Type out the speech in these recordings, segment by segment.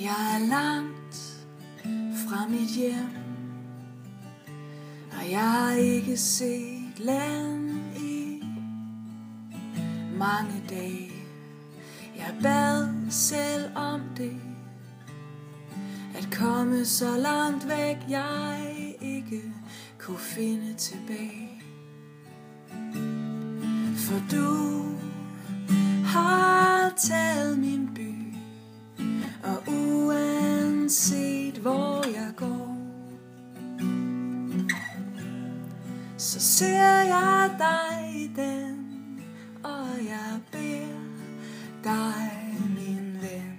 Jeg er langt fra mit hjem, og jeg har ikke set land i mange dage. Jeg bad selv om det, at komme så langt væk, jeg ikke kunne finde tilbage. For du har taget min by, og uanset hvor jeg går, så ser jeg dig i den, og jeg beder dig, min ven,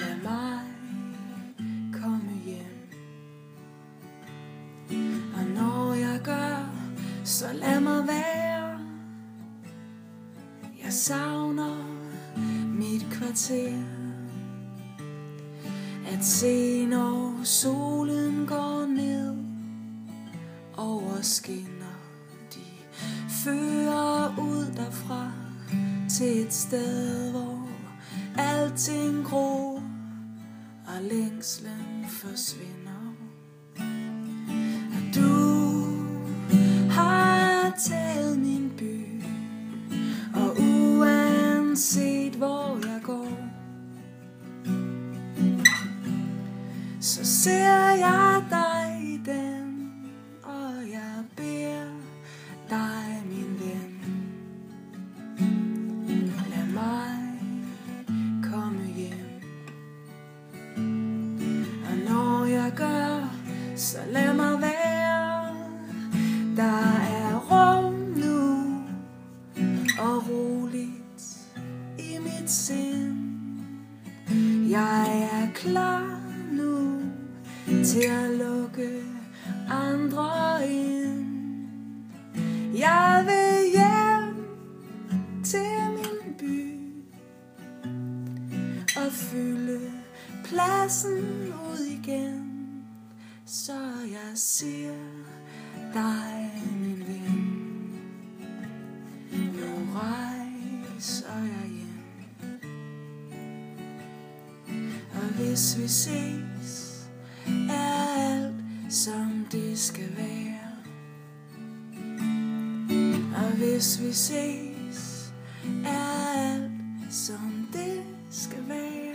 lad mig komme hjem. Og når jeg gør, så lad mig være. Jeg savner mit kvarter, at se når solen går ned over skinner. De fører ud derfra til et sted, hvor alting gror og længslen forsvinder. Og du har taget min by, og uanset hvor jeg går, så ser jeg dig i den, og jeg beder dig, min ven, lad mig komme hjem. Og når jeg gør, så lad mig være. Der er rum nu og roligt i mit sind. Jeg er klar nu til at lukke andre ind. Jeg vil hjem til min by og fylde pladsen ud igen, så jeg ser dig, min ven. Nu rejser jeg hjem, og hvis vi ses, er alt som det skal være. Og hvis vi ses, er alt som det skal være.